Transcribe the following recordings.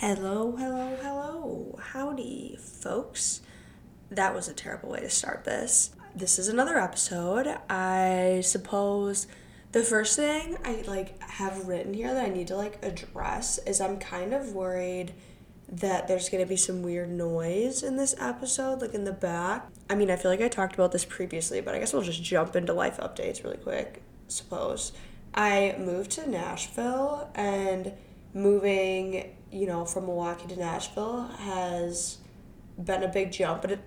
Hello, hello, hello. Howdy, folks. That was a terrible way to start this. This is another episode. I suppose the first thing I have written here that I need to address is I'm kind of worried that there's going to be some weird noise in this episode, in the back. I mean, I feel like I talked about this previously, but I guess we'll just jump into life updates really quick, I suppose. I moved to Nashville, and moving from Milwaukee to Nashville has been a big jump, but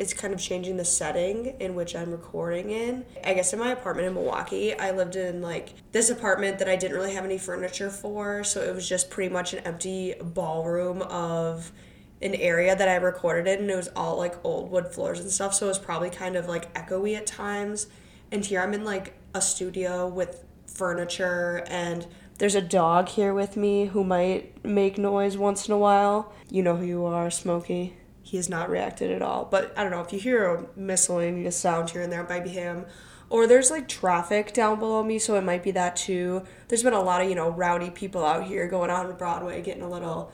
it's kind of changing the setting in which I'm recording in. I guess in my apartment in Milwaukee, I lived in this apartment that I didn't really have any furniture for, so it was just pretty much an empty ballroom of an area that I recorded in, and it was all old wood floors and stuff, so it was probably kind of echoey at times. And here I'm in a studio with furniture, and there's a dog here with me who might make noise once in a while. You know who you are, Smokey. He has not reacted at all. But I don't know, if you hear a miscellaneous sound here and there, it might be him. Or there's traffic down below me, so it might be that too. There's been a lot of, rowdy people out here going out on Broadway, getting a little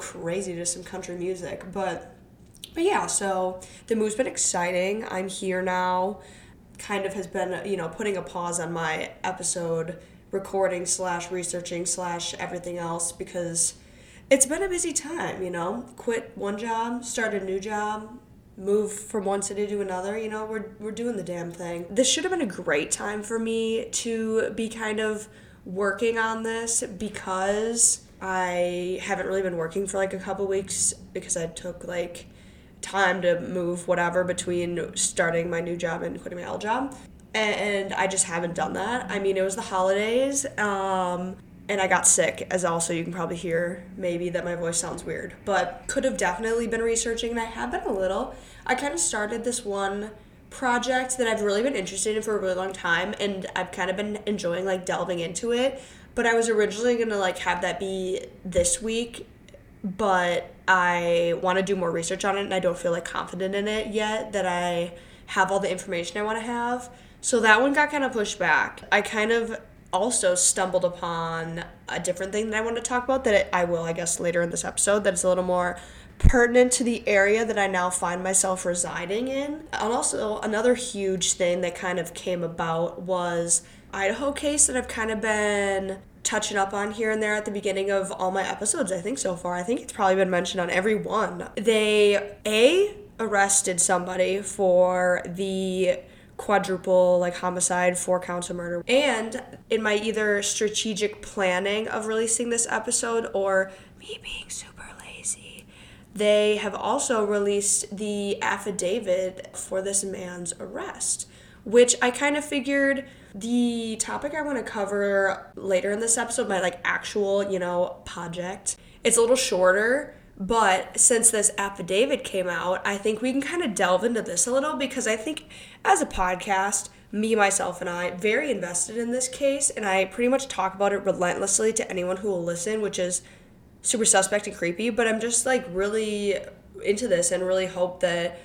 crazy to some country music. But yeah, so the move's been exciting. I'm here now. Kind of has been, putting a pause on my episode recording / researching / everything else, because it's been a busy time, Quit one job, start a new job, move from one city to another, we're doing the damn thing. This should have been a great time for me to be kind of working on this, because I haven't really been working for a couple weeks, because I took time to move whatever between starting my new job and quitting my old job. And I just haven't done that. I mean, it was the holidays, and I got sick, as also you can probably hear maybe that my voice sounds weird. But could have definitely been researching, and I have been a little. I kind of started this one project that I've really been interested in for a really long time, and I've kind of been enjoying, delving into it. But I was originally going to, have that be this week, but I want to do more research on it, and I don't feel, confident in it yet that I have all the information I want to have. So that one got kind of pushed back. I kind of also stumbled upon a different thing that I wanted to talk about that I will, later in this episode, that is a little more pertinent to the area that I now find myself residing in. And also another huge thing that kind of came about was Idaho case that I've kind of been touching up on here and there at the beginning of all my episodes, I think so far. I think it's probably been mentioned on every one. They, arrested somebody for the quadruple homicide, 4 counts of murder. And in my either strategic planning of releasing this episode or me being super lazy, they have also released the affidavit for this man's arrest, which I kind of figured the topic I want to cover later in this episode, my actual, project. It's a little shorter, but since this affidavit came out, I think we can kind of delve into this a little, because I think as a podcast, me, myself, and I, very invested in this case, and I pretty much talk about it relentlessly to anyone who will listen, which is super suspect and creepy, but I'm just really into this and really hope that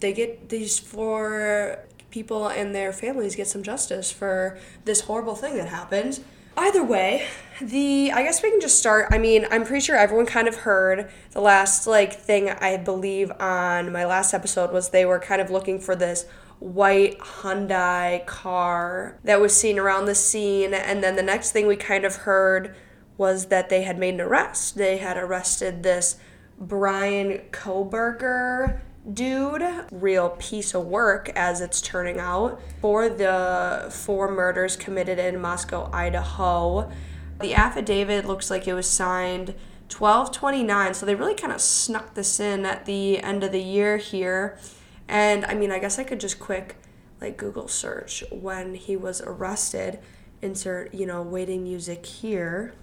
they get these 4 people and their families get some justice for this horrible thing that happened. Either way, I guess we can just start. I mean, I'm pretty sure everyone kind of heard the last thing I believe on my last episode was they were kind of looking for this white Hyundai car that was seen around the scene. And then the next thing we kind of heard was that they had made an arrest. They had arrested this Bryan Kohberger dude, real piece of work as it's turning out, for the 4 murders committed in Moscow, Idaho. The affidavit looks like it was signed 12/29, so they really kind of snuck this in at the end of the year here. And I mean, I guess I could just quick Google search when he was arrested, insert waiting music here.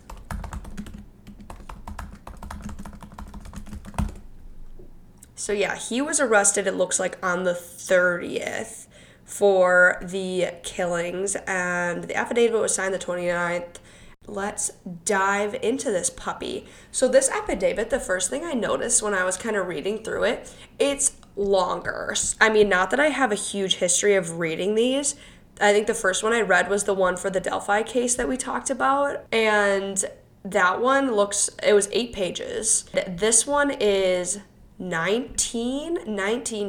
So yeah, he was arrested, it looks on the 30th for the killings, and the affidavit was signed the 29th. Let's dive into this puppy. So this affidavit, the first thing I noticed when I was kind of reading through it, it's longer. I mean, not that I have a huge history of reading these. I think the first one I read was the one for the Delphi case that we talked about, and That one looks, it was 8 pages. This one is 19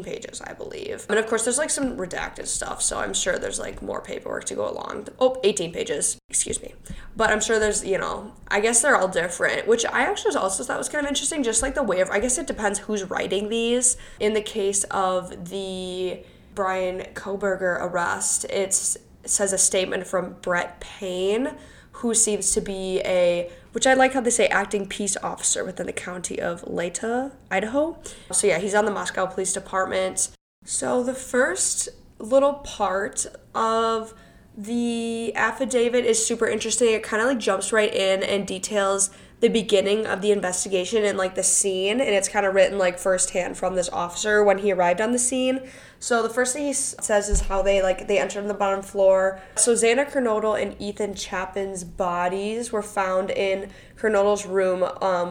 pages, I believe. And of course, there's like some redacted stuff, so I'm sure there's like more paperwork to go along. Oh, 18 pages, excuse me. But I'm sure there's, you know, I guess they're all different, which I actually also thought was kind of interesting, just like the way of, I guess it depends who's writing these. In the case of the Bryan Kohberger arrest, it says a statement from Brett Payne, who seems to be a, which I like how they say, acting peace officer within the county of Lata, Idaho. So yeah, he's on the Moscow Police Department. So the first little part of the affidavit is super interesting. It kind of like jumps right in and details the beginning of the investigation and like the scene, and it's kind of written like firsthand from this officer when he arrived on the scene. So the first thing he says is how they entered on the bottom floor. So Xana Kernodle and Ethan Chapin's bodies were found in Kernodle's room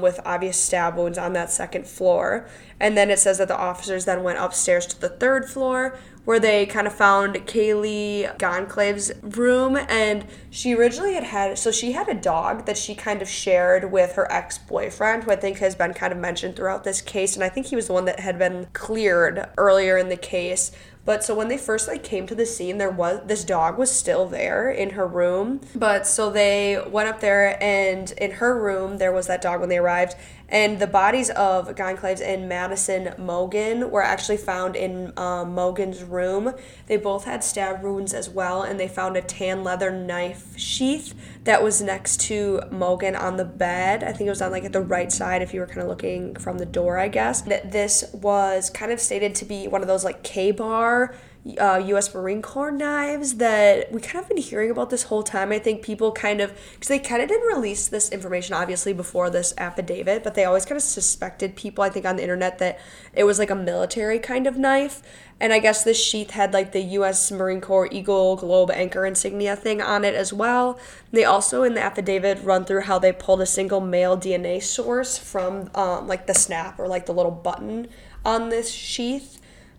with obvious stab wounds on that second floor. And then it says that the officers then went upstairs to the third floor, where they kind of found Kaylee Goncalves' room, and she originally had a dog that she kind of shared with her ex-boyfriend, who I think has been kind of mentioned throughout this case, and I think he was the one that had been cleared earlier in the case. But so when they first like came to the scene, this dog was still there in her room. But so they went up there, and in her room there was that dog when they arrived. And the bodies of Goncalves and Madison Mogan were actually found in Mogan's room. They both had stab wounds as well, and they found a tan leather knife sheath that was next to Mogan on the bed. I think it was on like at the right side if you were kind of looking from the door, I guess. This was kind of stated to be one of those like K-bar U.S. Marine Corps knives that we kind of been hearing about this whole time. I think people kind of, because they kind of didn't release this information obviously before this affidavit, but they always kind of suspected people, I think, on the internet that it was like a military kind of knife. And I guess this sheath had like the U.S. Marine Corps Eagle, Globe, Anchor insignia thing on it as well. They also in the affidavit run through how they pulled a single male DNA source from like the snap or like the little button on this sheath.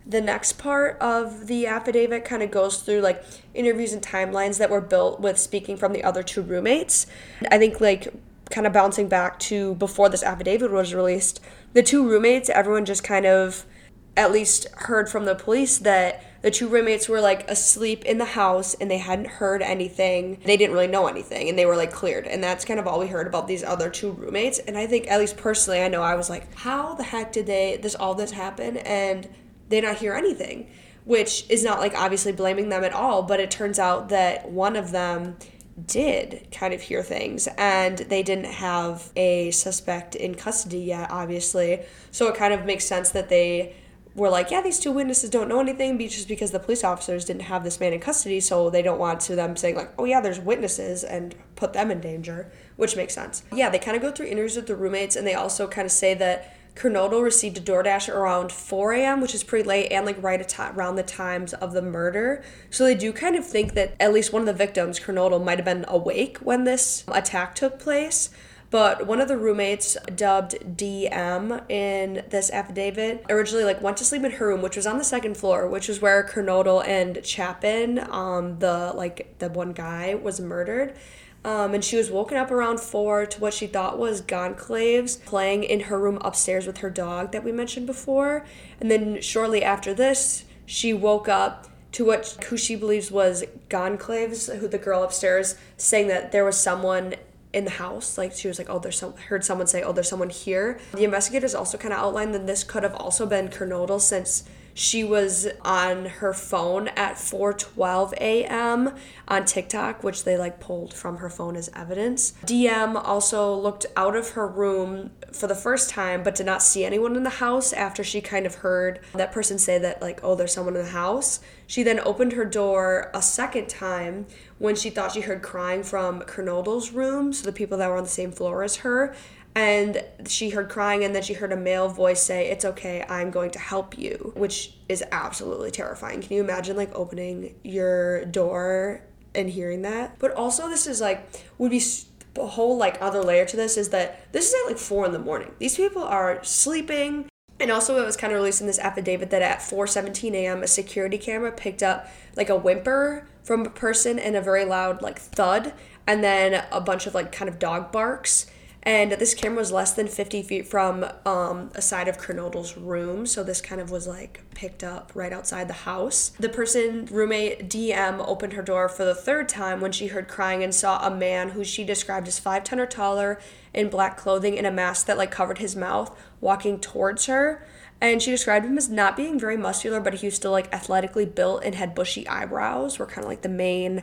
The next part of the affidavit kind of goes through like interviews and timelines that were built with speaking from the other two roommates. I think like kind of bouncing back to before this affidavit was released, the two roommates, everyone just kind of at least heard from the police that the two roommates were like asleep in the house and they hadn't heard anything. They didn't really know anything and they were like cleared. And that's kind of all we heard about these other two roommates. And I think at least personally, I know I was like, how the heck did all this happen? And they not hear anything, which is not like obviously blaming them at all, but it turns out that one of them did kind of hear things, and they didn't have a suspect in custody yet, obviously. So it kind of makes sense that they were like, yeah, these two witnesses don't know anything just because the police officers didn't have this man in custody, so they don't want to them saying like, oh yeah, there's witnesses and put them in danger, which makes sense. Yeah, they kind of go through interviews with the roommates, and they also kind of say that Kernodle received a DoorDash around 4 a.m., which is pretty late, and like right around the times of the murder. So they do kind of think that at least one of the victims, Kernodle, might have been awake when this attack took place. But one of the roommates, dubbed DM in this affidavit, originally like went to sleep in her room, which was on the second floor, which is where Kernodle and Chapin, the one guy, was murdered. And she was woken up around 4 to what she thought was Goncalves playing in her room upstairs with her dog that we mentioned before. And then shortly after this, she woke up to who she believes was Goncalves, who the girl upstairs, saying that there was someone in the house. Like, she was like, heard someone say, oh, there's someone here. The investigators also kind of outlined that this could have also been Kernodle, since she was on her phone at 4:12 a.m. on TikTok, which they like pulled from her phone as evidence. DM also looked out of her room for the first time, but did not see anyone in the house after she kind of heard that person say that like, oh, there's someone in the house. She then opened her door a second time when she thought she heard crying from Kernodle's room, so the people that were on the same floor as her. And she heard crying, and then she heard a male voice say, it's okay, I'm going to help you, which is absolutely terrifying. Can you imagine, like, opening your door and hearing that? But also, this is, like, would be a whole, like, other layer to this is that this is at, like, 4 in the morning. These people are sleeping. And also, it was kind of released in this affidavit that at 4:17 a.m., a security camera picked up, like, a whimper from a person and a very loud, like, thud, and then a bunch of, like, kind of dog barks. And this camera was less than 50 feet from a side of Kernodle's room. So this kind of was like picked up right outside the house. The person, roommate DM, opened her door for the third time when she heard crying and saw a man who she described as 5'10" or taller, in black clothing and a mask that like covered his mouth, walking towards her. And she described him as not being very muscular, but he was still like athletically built and had bushy eyebrows, were kind of like the main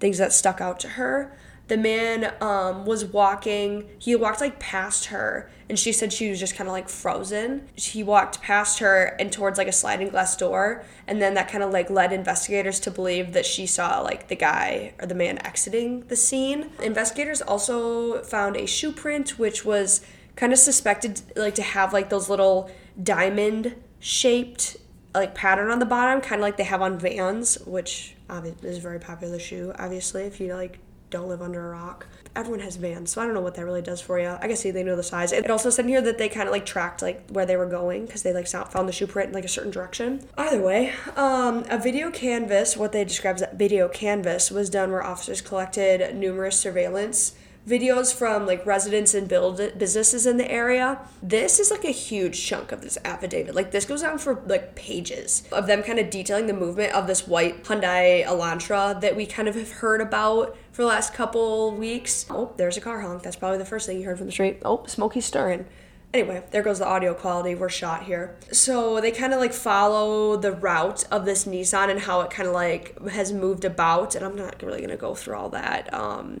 things that stuck out to her. The man was walking, he walked like past her, and she said she was just kind of like frozen. He walked past her and towards like a sliding glass door, and then that kind of like led investigators to believe that she saw like the guy or the man exiting the scene. Investigators also found a shoe print, which was kind of suspected like to have like those little diamond shaped like pattern on the bottom, kind of like they have on Vans, which is a very popular shoe, obviously, if you like don't live under a rock. Everyone has Vans, so I don't know what that really does for you. I guess they know the size. It also said in here that they kind of like tracked like where they were going because they like found the shoe print in like a certain direction. Either way, a video canvas, what they described as video canvas, was done where officers collected numerous surveillance videos from like residents and businesses in the area. This is like a huge chunk of this affidavit. Like this goes on for like pages of them kind of detailing the movement of this white Hyundai Elantra that we kind of have heard about for the last couple weeks. Oh, there's a car honk. That's probably the first thing you heard from the street. Oh, Smokey's stirring. Anyway, there goes the audio quality. We're shot here. So they kind of like follow the route of this Nissan and how it kind of like has moved about. And I'm not really going to go through all that.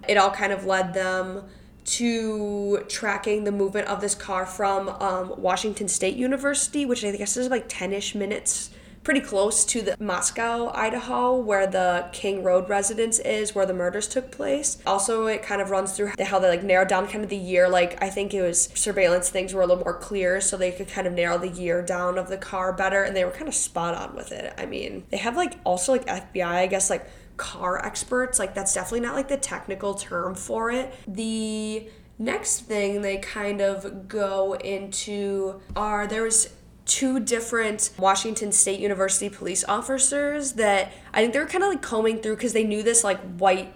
It all kind of led them to tracking the movement of this car from Washington State University, which I guess is like 10-ish minutes, pretty close to the Moscow, Idaho, where the King Road residence is, where the murders took place. Also, it kind of runs through how they like narrowed down kind of the year. Like, I think it was surveillance things were a little more clear, so they could kind of narrow the year down of the car better, and they were kind of spot on with it. I mean, they have like also like FBI, I guess, like car experts. Like, that's definitely not like the technical term for it. The next thing they kind of go into are there was two different Washington State University police officers that I think they were kind of like combing through because they knew this like white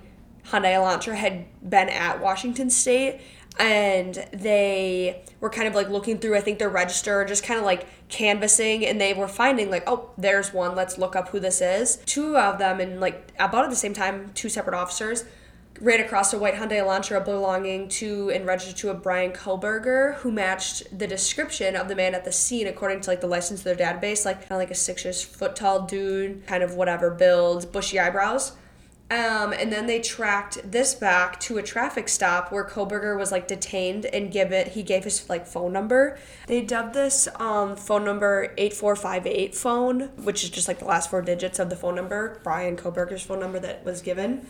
Hyundai Elantra had been at Washington State, and they were kind of like looking through, I think, their register, just kind of like canvassing, and they were finding like, oh, there's one, let's look up who this is. Two of them, and like about at the same time, two separate officers ran across a white Hyundai Elantra belonging to and registered to a Bryan Kohberger, who matched the description of the man at the scene according to like the license of their database, like kind of like a 6-foot tall dude, kind of whatever build, bushy eyebrows. And then they tracked this back to a traffic stop where Kohberger was like detained and he gave his like phone number. They dubbed this phone number 8458 phone, which is just like the last four digits of the phone number, Bryan Kohberger's phone number that was given.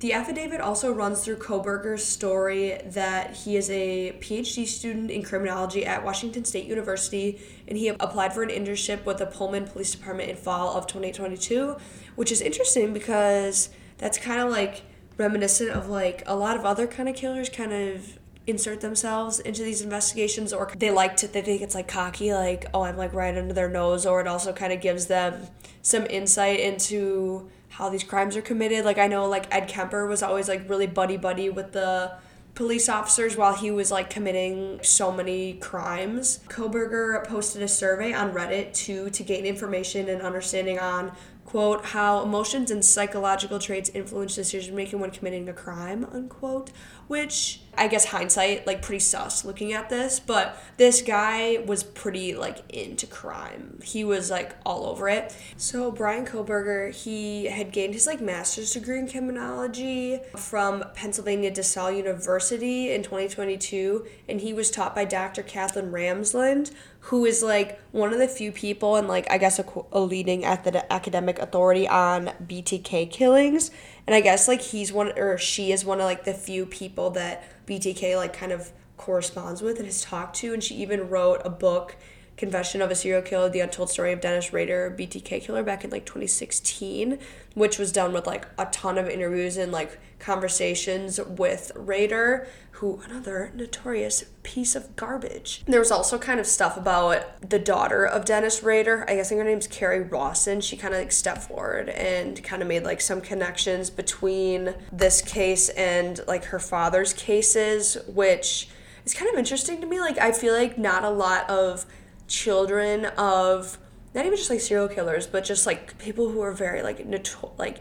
The affidavit also runs through Kohberger's story that he is a PhD student in criminology at Washington State University, and he applied for an internship with the Pullman Police Department in fall of 2022, which is interesting because that's kind of like reminiscent of like a lot of other kind of killers kind of insert themselves into these investigations, or they think it's like cocky, like, oh, I'm like right under their nose, or it also kind of gives them some insight into how these crimes are committed. Like, I know like Ed Kemper was always like really buddy with the police officers while he was like committing so many crimes. Kohberger posted a survey on Reddit to gain information and understanding on, quote, how emotions and psychological traits influence decision making when committing a crime, unquote, which I guess hindsight, like pretty sus looking at this, but this guy was pretty like into crime. He was like all over it. So Bryan Kohberger, he had gained his like master's degree in criminology from Pennsylvania DeSalle University in 2022, and he was taught by Dr. Kathleen Ramsland, who is like one of the few people and like I guess a leading academic authority on BTK killings. And I guess like she is one of like the few people that BTK like kind of corresponds with and has talked to, and she even wrote a book, Confession of a Serial Killer, The Untold Story of Dennis Rader, BTK Killer, back in like 2016, which was done with like a ton of interviews and like conversations with Rader, who, another notorious piece of garbage. There was also kind of stuff about the daughter of Dennis Rader, I guess her name's Kerri Rawson. She kind of like stepped forward and kind of made like some connections between this case and like her father's cases, which it's kind of interesting to me. Like, I feel like not a lot of children of, not even just, like, serial killers, but just, like, people who are very, like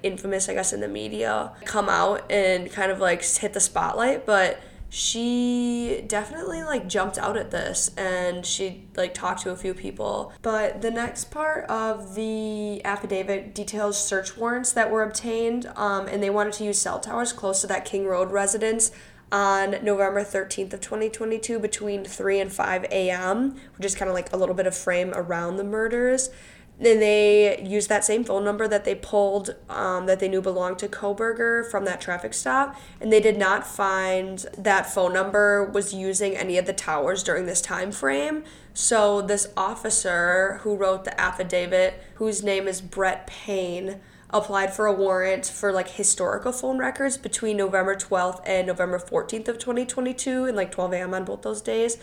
infamous, I guess, in the media, come out and kind of, like, hit the spotlight. But she definitely, like, jumped out at this, and she, like, talked to a few people. But the next part of the affidavit details search warrants that were obtained, and they wanted to use cell towers close to that King Road residence on November 13th of 2022 between 3 and 5 a.m., which is kind of like a little bit of frame around the murders. Then they used that same phone number that they pulled that they knew belonged to Kohberger from that traffic stop, and they did not find that phone number was using any of the towers during this time frame. So this officer who wrote the affidavit, whose name is Brett Payne, applied for a warrant for, like, historical phone records between November 12th and November 14th of 2022 and, like, 12 a.m. on both those days.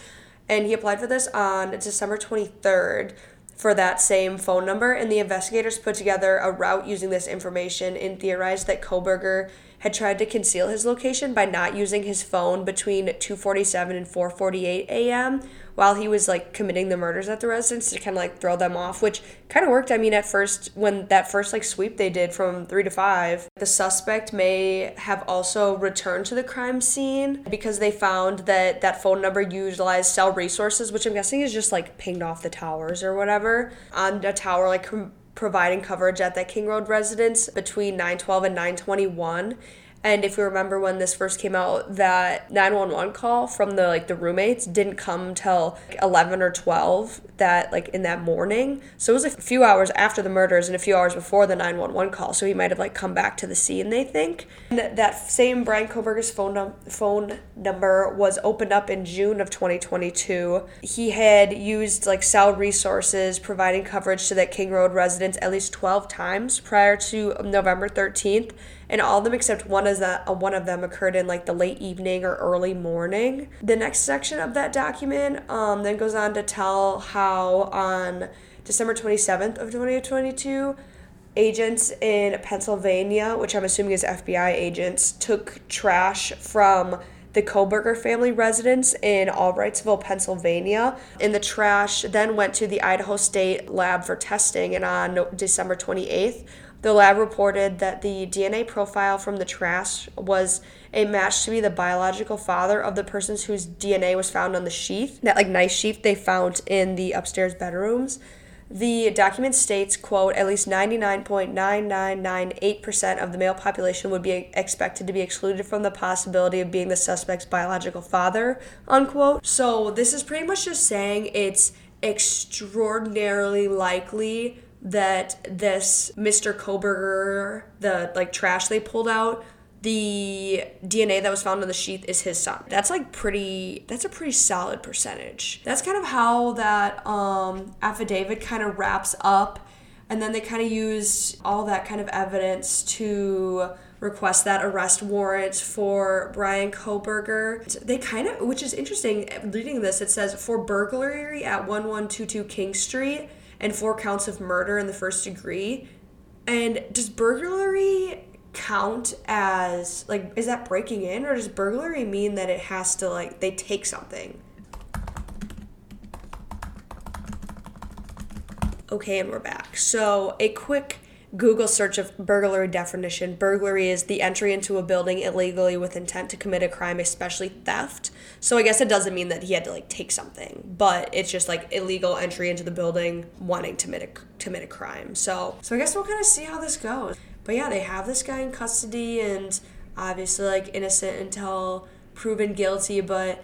And he applied for this on December 23rd for that same phone number. And the investigators put together a route using this information and theorized that Kohberger had tried to conceal his location by not using his phone between 2:47 and 4:48 a.m. while he was, like, committing the murders at the residence, to kind of, like, throw them off, which kind of worked. I mean, at first, when that first, like, sweep they did from 3 to 5, the suspect may have also returned to the crime scene because they found that that phone number utilized cell resources, which I'm guessing is just, like, pinged off the towers or whatever, on a tower, like, providing coverage at that King Road residence between 9:12 and 9:21. And if you remember when this first came out, that 911 call from the, like, the roommates didn't come till 11 or 12 that, like, in that morning. So it was a few hours after the murders and a few hours before the 911 call. So he might have, like, come back to the scene, they think. And that same Bryan Kohberger's phone number was opened up in June of 2022. He had used, like, cell resources providing coverage to that King Road residence at least 12 times prior to November 13th. And all of them except one of them occurred in, like, the late evening or early morning. The next section of that document then goes on to tell how on December 27th of 2022, agents in Pennsylvania, which I'm assuming is FBI agents, took trash from the Kohberger family residence in Albrightsville, Pennsylvania. And the trash then went to the Idaho State Lab for testing. And on December 28th, the lab reported that the DNA profile from the trash was a match to be the biological father of the persons whose DNA was found on the sheath, that, like, knife sheath they found in the upstairs bedrooms. The document states, quote, "At least 99.9998% of the male population would be expected to be excluded from the possibility of being the suspect's biological father," unquote. So this is pretty much just saying it's extraordinarily likely that this Mr. Kohberger, the, like, trash they pulled out, the DNA that was found on the sheath is his son. That's, like, that's a pretty solid percentage. That's kind of how that affidavit kind of wraps up. And then they kind of used all that kind of evidence to request that arrest warrant for Bryan Kohberger. They kind of, which is interesting, reading this, it says, for burglary at 1122 King Street, and 4 counts of murder in the first degree. And does burglary count as, like, is that breaking in? Or does burglary mean that it has to, like, they take something? Okay, and we're back. So a quick Google search of burglary definition. Burglary is the entry into a building illegally with intent to commit a crime, especially theft. So I guess it doesn't mean that he had to, like, take something, but it's just, like, illegal entry into the building wanting to commit a crime. So I guess we'll kind of see how this goes. But yeah, they have this guy in custody and obviously, like, innocent until proven guilty, but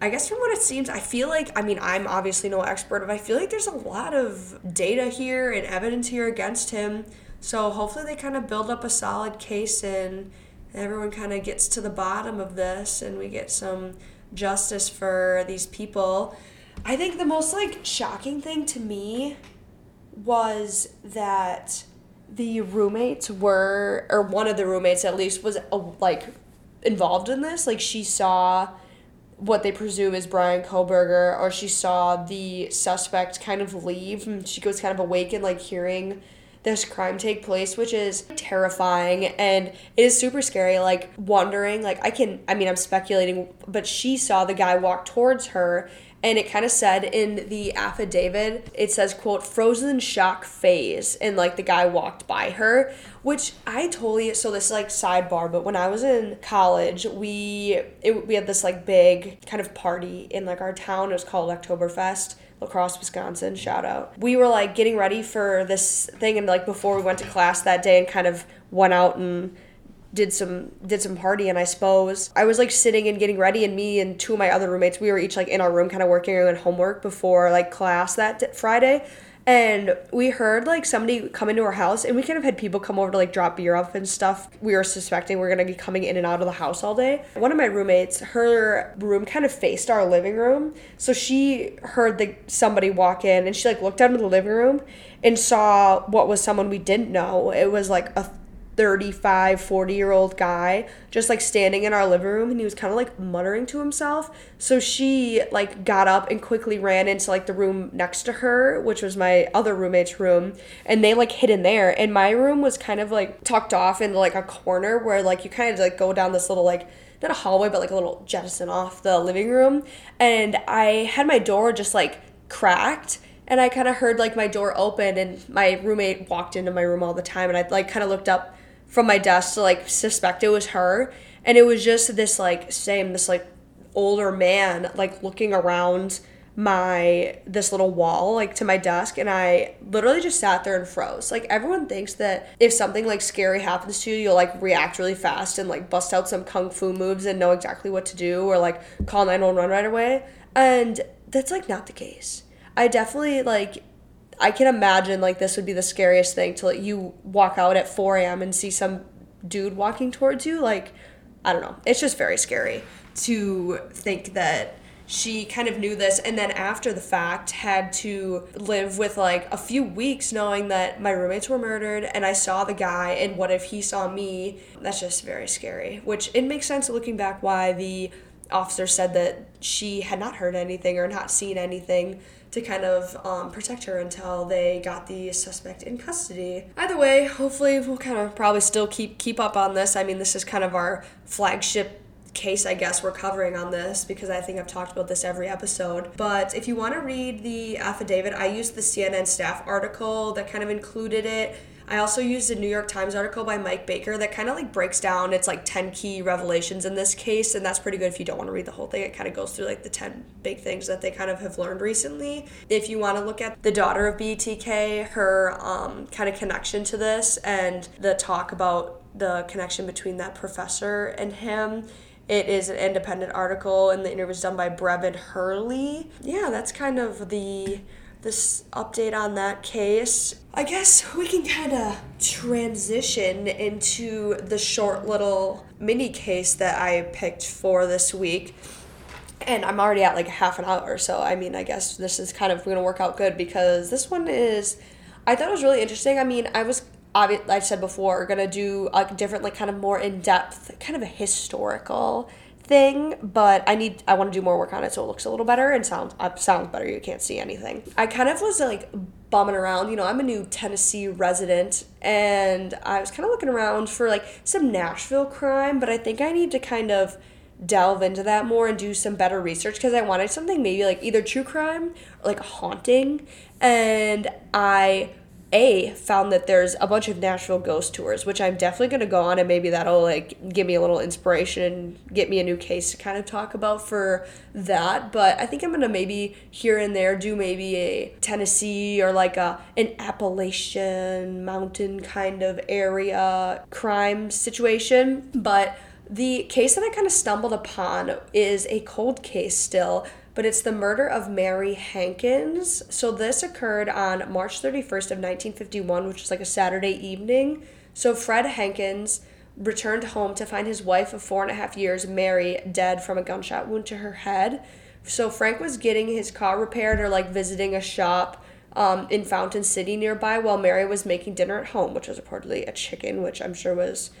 I guess from what it seems, I feel like, I mean, I'm obviously no expert, but I feel like there's a lot of data here and evidence here against him. So hopefully they kind of build up a solid case and everyone kind of gets to the bottom of this and we get some justice for these people. I think the most, like, shocking thing to me was that the roommates were, or one of the roommates at least, was, like, involved in this. Like, she saw what they presume is Bryan Kohberger, or she saw the suspect kind of leave, and she was kind of awakened, like, hearing this crime take place, which is terrifying, and it is super scary, like, wondering, like, I'm speculating, but she saw the guy walk towards her, and it kind of said in the affidavit, it says, quote, frozen shock phase, and, like, the guy walked by her, which I totally, so this is, like, sidebar, but when I was in college, we had this, like, big kind of party in, like, our town. It was called Oktoberfest. La Crosse, Wisconsin, shout out. We were, like, getting ready for this thing, and, like, before we went to class that day and kind of went out and did some partying, I suppose. I was, like, sitting and getting ready, and me and two of my other roommates, we were each, like, in our room kind of working on homework before, like, class that Friday. And we heard, like, somebody come into our house, and we kind of had people come over to, like, drop beer off and stuff. We were suspecting we're going to be coming in and out of the house all day. One of my roommates, her room kind of faced our living room. So she heard somebody walk in, and she, like, looked out into the living room and saw what was someone we didn't know. It was, like, a 35, 40-year-old guy just, like, standing in our living room, and he was kind of, like, muttering to himself. So she, like, got up and quickly ran into, like, the room next to her, which was my other roommate's room, and they, like, hid in there. And my room was kind of, like, tucked off in, like, a corner where, like, you kind of, like, go down this little, like, not a hallway, but, like, a little jettison off the living room. And I had my door just, like, cracked. And I kind of heard, like, my door open, and my roommate walked into my room all the time. And I, like, kind of looked up from my desk to, like, suspect it was her, and it was just this, like, older man, like, looking around this little wall, like, to my desk, and I literally just sat there and froze. Like, everyone thinks that if something, like, scary happens to you, you'll, like, react really fast and, like, bust out some kung fu moves and know exactly what to do, or, like, call 911 right away, and that's, like, not the case. I definitely, like, I can imagine, like, this would be the scariest thing to let you walk out at 4 a.m. and see some dude walking towards you. Like, I don't know. It's just very scary to think that she kind of knew this, and then after the fact had to live with, like, a few weeks knowing that my roommates were murdered and I saw the guy, and what if he saw me? That's just very scary, which it makes sense looking back why the officer said that she had not heard anything or not seen anything to kind of protect her until they got the suspect in custody. Either way, hopefully we'll kind of probably still keep up on this. I mean, this is kind of our flagship case, I guess, we're covering on this, because I think I've talked about this every episode. But if you want to read the affidavit, I used the CNN staff article that kind of included it. I also used a New York Times article by Mike Baker that kind of, like, breaks down its, like, 10 key revelations in this case, and that's pretty good if you don't want to read the whole thing. It kind of goes through, like, the 10 big things that they kind of have learned recently. If you want to look at the daughter of BTK, her kind of connection to this, and the talk about the connection between that professor and him, it is an independent article, and the interview was done by Bevan Hurley. Yeah, that's kind of this update on that case. I guess we can kind of transition into the short little mini case that I picked for this week. And I'm already at, like, half an hour, so I mean, I guess this is kind of going to work out good, because this one is, I thought it was really interesting. I mean, I was, obviously, I said before, going to do a different, like, kind of more in-depth, kind of a historical thing, but I want to do more work on it so it looks a little better and sounds better. You can't see anything. I kind of was, like, bumming around. You know, I'm a new Tennessee resident, and I was kind of looking around for, like, some Nashville crime, but I think I need to kind of delve into that more and do some better research, because I wanted something maybe, like, either true crime or, like, haunting, and I found that there's a bunch of Nashville ghost tours, which I'm definitely going to go on, and maybe that'll, like, give me a little inspiration and get me a new case to kind of talk about for that. But I think I'm going to maybe here and there do maybe a Tennessee or, like, an Appalachian mountain kind of area crime situation. But the case that I kind of stumbled upon is a cold case still, but it's the murder of Mary Hankins. So this occurred on March 31st of 1951, which was, like, a Saturday evening. So Fred Hankins returned home to find his wife of 4.5 years, Mary, dead from a gunshot wound to her head. So Frank was getting his car repaired or, like, visiting a shop in Fountain City nearby, while Mary was making dinner at home, which was reportedly a chicken, which I'm sure was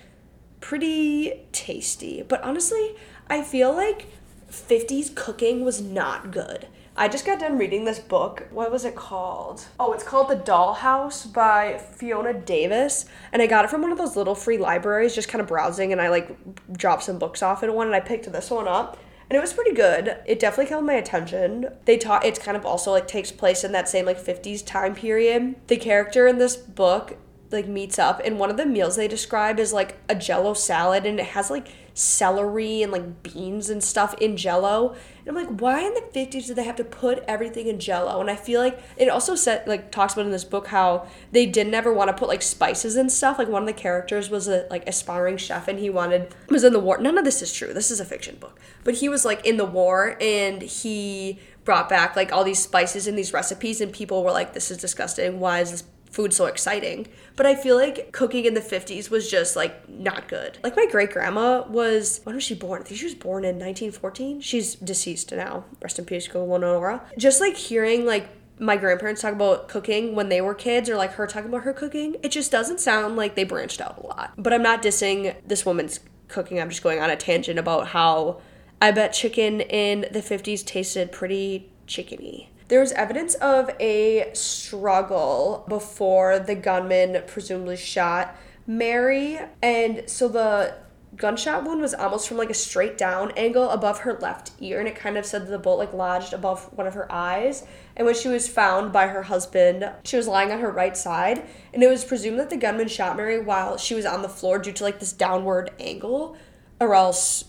pretty tasty. But honestly, I feel like 50s cooking was not good. I just got done reading this book. What was it called? Oh, it's called The Dollhouse by Fiona Davis. And I got it from one of those little free libraries, just kind of browsing. And I dropped some books off in one, and I picked this one up. And it was pretty good. It definitely held my attention. It's kind of also takes place in that same 50s time period. The character in this book meets up, and one of the meals they describe is a Jell-O salad, and it has celery and beans and stuff in Jell-O. And I'm why in the 50s did they have to put everything in Jell-O? And I feel it also said talks about in this book how they didn't ever want to put spices and stuff. One of the characters was a aspiring chef, and he was in the war. None of this is true. This is a fiction book, but he was in the war, and he brought back all these spices and these recipes, and people were this is disgusting. Why is this food so exciting? But I feel cooking in the 50s was just not good. My great grandma was, when was she born? I think she was born in 1914. She's deceased now. Rest in peace, Lenora. Just hearing my grandparents talk about cooking when they were kids, or her talking about her cooking, it just doesn't sound like they branched out a lot. But I'm not dissing this woman's cooking. I'm just going on a tangent about how I bet chicken in the 50s tasted pretty chickeny. There was evidence of a struggle before the gunman presumably shot Mary, and so the gunshot wound was almost from a straight down angle above her left ear, and it kind of said that the bullet lodged above one of her eyes. And when she was found by her husband, she was lying on her right side, and it was presumed that the gunman shot Mary while she was on the floor due to this downward angle, or else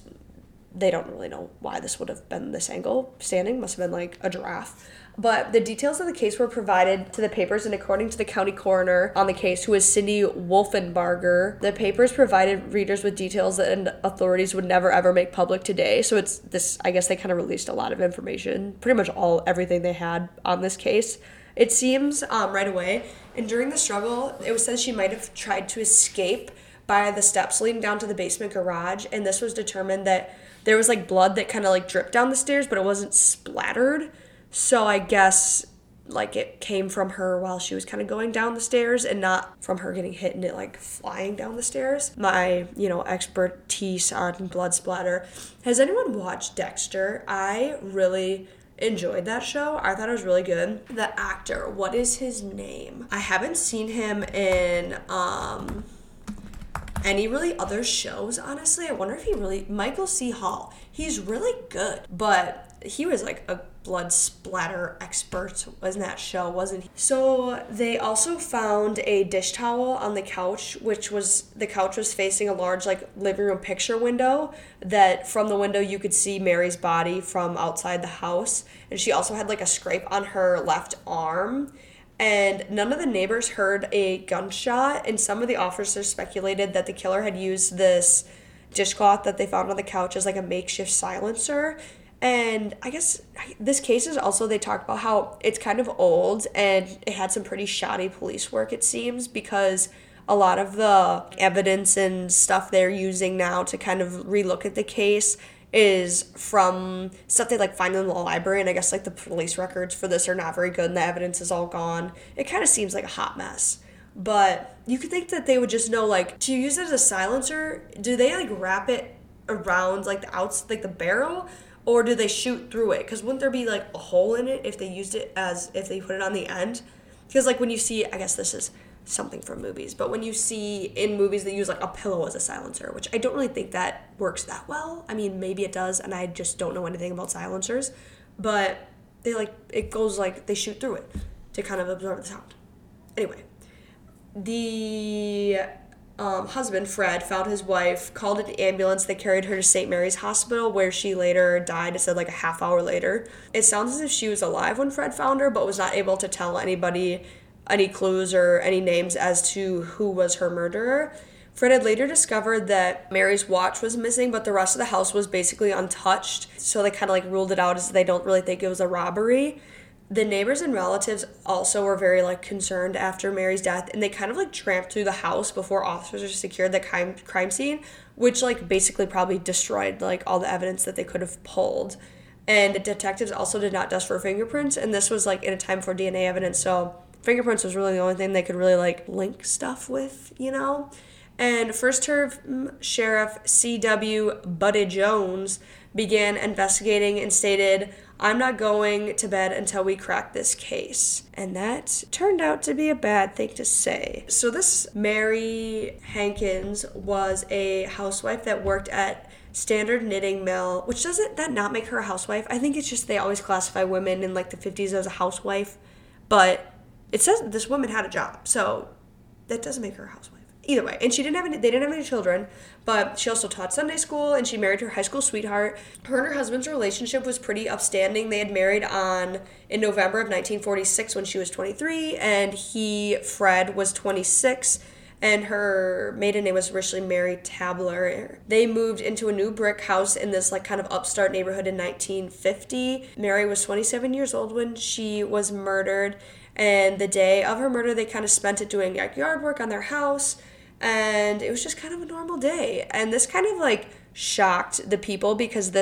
they don't really know why this would have been this angle. Standing must have been a giraffe. But the details of the case were provided to the papers, and according to the county coroner on the case, who is Cindy Wolfenbarger, the papers provided readers with details that authorities would never ever make public today. So it's this, I guess they kind of released a lot of information, pretty much everything they had on this case, it seems, right away. And during the struggle, it was said she might have tried to escape by the steps leading down to the basement garage, and this was determined that there was blood that kind of dripped down the stairs, but it wasn't splattered. So I guess it came from her while she was kind of going down the stairs, and not from her getting hit and it flying down the stairs. My, expertise on blood splatter. Has anyone watched Dexter? I really enjoyed that show. I thought it was really good. The actor, what is his name? I haven't seen him in any really other shows, honestly. I wonder if he really, Michael C. Hall, he's really good, but he was a blood splatter expert in that show, wasn't he? So they also found a dish towel on the couch, which was, the couch was facing a large living room picture window, that from the window you could see Mary's body from outside the house, and she also had a scrape on her left arm. And none of the neighbors heard a gunshot, and some of the officers speculated that the killer had used this dishcloth that they found on the couch as a makeshift silencer. And I guess this case is also, they talked about how it's kind of old, and it had some pretty shoddy police work, it seems, because a lot of the evidence and stuff they're using now to kind of relook at the case is from stuff they find in the library, and I guess the police records for this are not very good, and the evidence is all gone. It kind of seems like a hot mess. But you could think that they would just know, do you use it as a silencer? Do they wrap it around the outs, the barrel, or do they shoot through it? Because wouldn't there be a hole in it if they used it as, if they put it on the end? Because when you see, I guess this is something from movies, but when you see in movies they use a pillow as a silencer, which I don't really think that works that well. I mean, maybe it does, and I just don't know anything about silencers, but they it goes they shoot through it to kind of absorb the sound. Anyway, the husband, Fred, found his wife, called an ambulance. They carried her to St. Mary's Hospital, where she later died. It said a half hour later. It sounds as if she was alive when Fred found her, but was not able to tell anybody any clues or any names as to who was her murderer. Fred had later discovered that Mary's watch was missing, but the rest of the house was basically untouched, so they kind of ruled it out as they don't really think it was a robbery. The neighbors and relatives also were very concerned after Mary's death, and they kind of tramped through the house before officers secured the crime scene, which basically probably destroyed all the evidence that they could have pulled. And detectives also did not dust for fingerprints, and this was in a time for DNA evidence, so fingerprints was really the only thing they could really link stuff with, And first-term Sheriff C.W. Buddy Jones began investigating and stated, I'm not going to bed until we crack this case. And that turned out to be a bad thing to say. So this Mary Hankins was a housewife that worked at Standard Knitting Mill, which doesn't that not make her a housewife? I think it's just they always classify women in like the 50s as a housewife. But it says this woman had a job, so that doesn't make her a housewife. Either way, and they didn't have any children, but she also taught Sunday school, and she married her high school sweetheart. Her and her husband's relationship was pretty upstanding. They had married in November of 1946 when she was 23, and Fred, was 26, and her maiden name was originally Mary Tabler. They moved into a new brick house in this, like, kind of upstart neighborhood in 1950. Mary was 27 years old when she was murdered, and the day of her murder, they kind of spent it doing yard work on their house. And it was just kind of a normal day. And this kind of, like, shocked the people because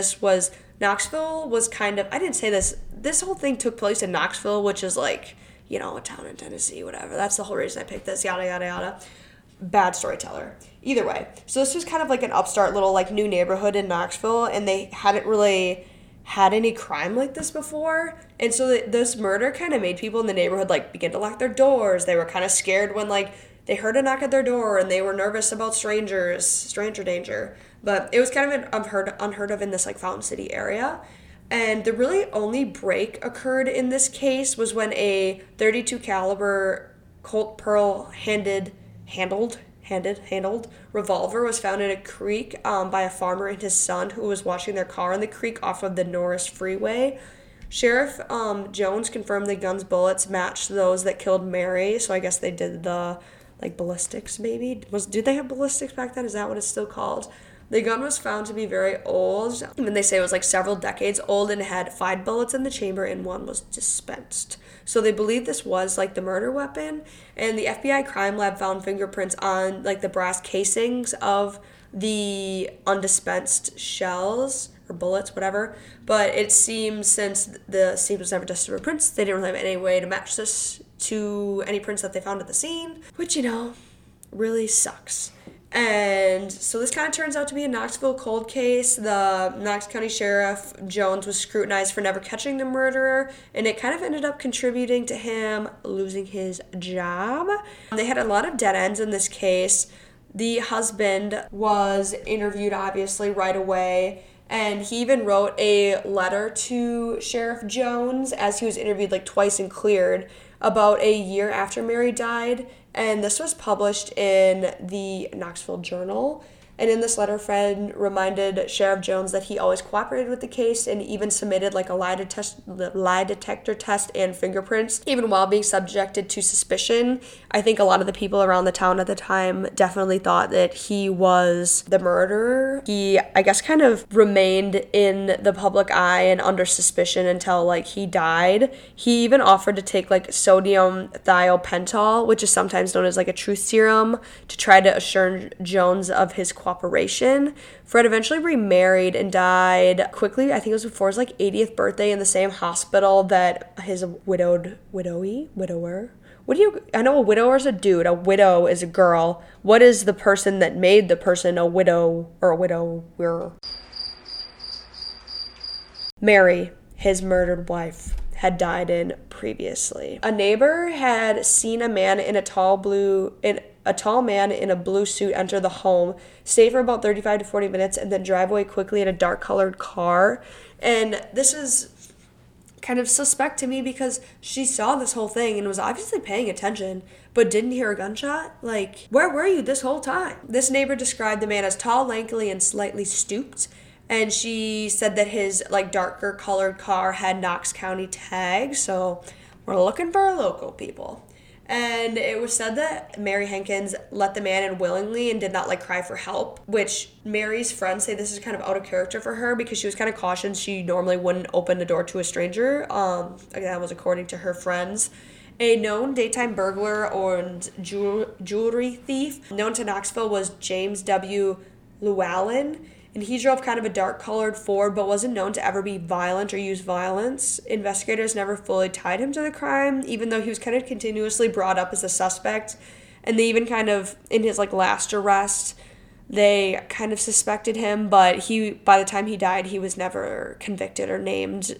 Knoxville was kind of, I didn't say this, this whole thing took place in Knoxville, which is, like, you know, a town in Tennessee, whatever. That's the whole reason I picked this, yada, yada, yada. Bad storyteller. Either way. So this was kind of, like, an upstart little, like, new neighborhood in Knoxville, and they hadn't really had any crime like this before. And so this murder kind of made people in the neighborhood, like, begin to lock their doors. They were kind of scared when, like, they heard a knock at their door, and they were nervous about stranger danger. But it was kind of unheard of in this, like, Fountain City area. And the really only break occurred in this case was when a .32 caliber Colt Pearl handled revolver was found in a creek by a farmer and his son who was washing their car in the creek off of the Norris Freeway. Sheriff Jones confirmed the gun's bullets matched those that killed Mary, so I guess they did the, like, ballistics, maybe? Did they have ballistics back then? Is that what it's still called? The gun was found to be very old. I mean, they say it was, like, several decades old and had 5 bullets in the chamber and 1 was dispensed. So they believe this was, like, the murder weapon. And the FBI crime lab found fingerprints on, like, the brass casings of the undispensed shells or bullets, whatever. But it seems since the scene was never dusted with prints, they didn't really have any way to match this to any prints that they found at the scene, which, you know, really sucks. And so this kind of turns out to be a Knoxville cold case. The Knox County Sheriff Jones was scrutinized for never catching the murderer, and it kind of ended up contributing to him losing his job. They had a lot of dead ends in this case. The husband was interviewed, obviously, right away. And he even wrote a letter to Sheriff Jones as he was interviewed, like, twice and cleared about a year after Mary died. And this was published in the Knoxville Journal. And in this letter, Fred reminded Sheriff Jones that he always cooperated with the case and even submitted, like, a lie detector test and fingerprints, even while being subjected to suspicion. I think a lot of the people around the town at the time definitely thought that he was the murderer. He, I guess, kind of remained in the public eye and under suspicion until, like, he died. He even offered to take, like, sodium thiopental, which is sometimes known as, like, a truth serum, to try to assure Jones of his cooperation. Fred eventually remarried and died quickly. I think it was before his, like, 80th birthday in the same hospital that his widower. I know a widower is a dude. A widow is a girl. What is the person that made the person a widow or a widower? Mary, his murdered wife, had died in previously. A neighbor had seen a man in a tall man in a blue suit entered the home, stayed for about 35 to 40 minutes, and then drive away quickly in a dark-colored car. And this is kind of suspect to me because she saw this whole thing and was obviously paying attention, but didn't hear a gunshot. Like, where were you this whole time? This neighbor described the man as tall, lanky, and slightly stooped. And she said that his, like, darker-colored car had Knox County tags, so we're looking for local people. And it was said that Mary Hankins let the man in willingly and did not, like, cry for help, which Mary's friends say this is kind of out of character for her because she was kind of cautious. She normally wouldn't open the door to a stranger. That was according to her friends. A known daytime burglar and jewelry thief known to Knoxville was James W. Llewellyn. And he drove kind of a dark-colored Ford, but wasn't known to ever be violent or use violence. Investigators never fully tied him to the crime, even though he was kind of continuously brought up as a suspect. And they even kind of, in his, like, last arrest, they kind of suspected him, but by the time he died, he was never convicted or named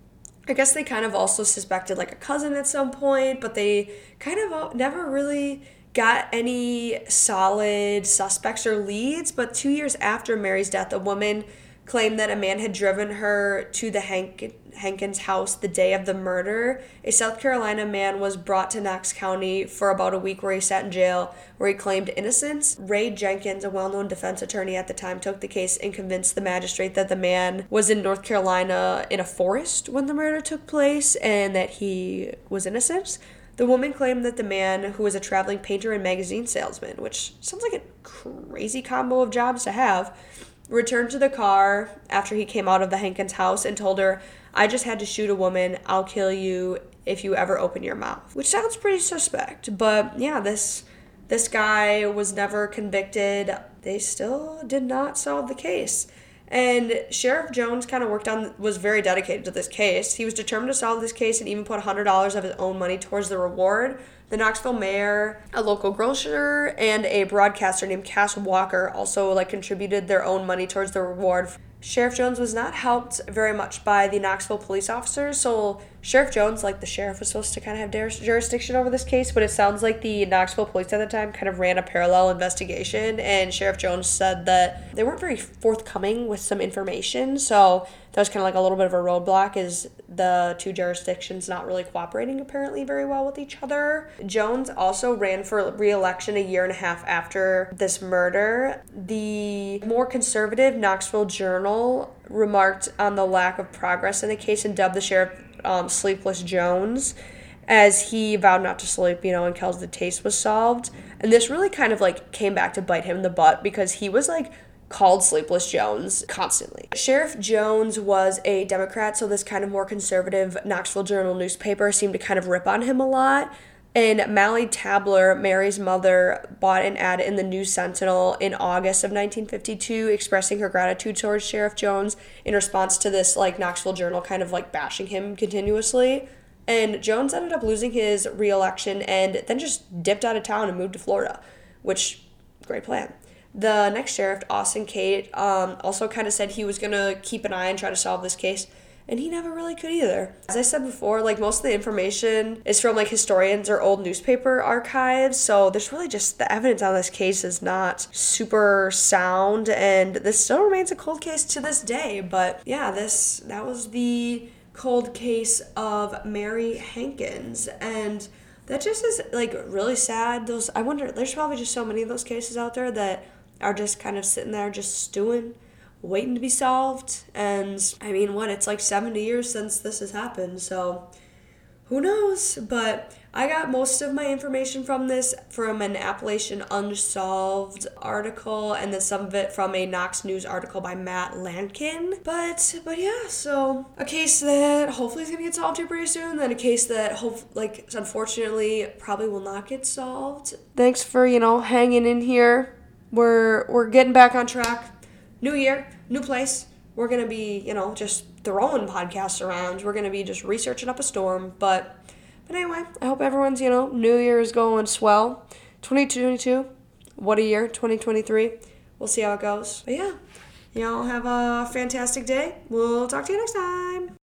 I guess they kind of also suspected like a cousin at some point, but they kind of never really got any solid suspects or leads. But 2 years after Mary's death, a woman claimed that a man had driven her to the Hankins house the day of the murder. A South Carolina man was brought to Knox County for about a week where he sat in jail, where he claimed innocence. Ray Jenkins, a well-known defense attorney at the time, took the case and convinced the magistrate that the man was in North Carolina in a forest when the murder took place and that he was innocent. The woman claimed that the man, who was a traveling painter and magazine salesman, which sounds like a crazy combo of jobs to have, returned to the car after he came out of the Hankins house and told her, "I just had to shoot a woman. I'll kill you if you ever open your mouth." Which sounds pretty suspect, but yeah, this guy was never convicted. They still did not solve the case. And Sheriff Jones kind of was very dedicated to this case. He was determined to solve this case and even put $100 of his own money towards the reward. The Knoxville mayor, a local grocer, and a broadcaster named Cass Walker also contributed their own money towards the reward. Sheriff Jones was not helped very much by the Knoxville police officers, so Sheriff Jones, the sheriff, was supposed to kind of have jurisdiction over this case, but it sounds like the Knoxville police at the time kind of ran a parallel investigation, and Sheriff Jones said that they weren't very forthcoming with some information, so that was kind of a little bit of a roadblock, is the two jurisdictions not really cooperating apparently very well with each other. Jones also ran for re-election a year and a half after this murder. The more conservative Knoxville Journal remarked on the lack of progress in the case and dubbed the sheriff Sleepless Jones, as he vowed not to sleep, until the case was solved. And this really kind of came back to bite him in the butt, because he was called Sleepless Jones constantly. Sheriff Jones was a Democrat, so this kind of more conservative Knoxville Journal newspaper seemed to kind of rip on him a lot. And Mallie Tabler, Mary's mother, bought an ad in the News Sentinel in August of 1952 expressing her gratitude towards Sheriff Jones in response to this Knoxville Journal kind of bashing him continuously. And Jones ended up losing his re-election and then just dipped out of town and moved to Florida, which, great plan. The next sheriff, Austin Kate, also kind of said he was going to keep an eye and try to solve this case, and he never really could either. As I said before, most of the information is from historians or old newspaper archives, so there's really just the evidence on this case is not super sound, and this still remains a cold case to this day. But yeah, that was the cold case of Mary Hankins, and that just is really sad. I wonder, there's probably just so many of those cases out there that are just kind of sitting there just stewing, waiting to be solved. And I mean, it's 70 years since this has happened, so who knows? But I got most of my information from this from an Appalachian Unsolved article, and then some of it from a Knox News article by Matt Lankin. But yeah, so a case that hopefully is going to get solved here pretty soon, then a case that unfortunately probably will not get solved. Thanks for, hanging in here. We're getting back on track. New year, new place. We're going to be, just throwing podcasts around. We're going to be just researching up a storm. But anyway, I hope everyone's, new year is going swell. 2022, what a year. 2023, we'll see how it goes. But yeah, y'all have a fantastic day. We'll talk to you next time.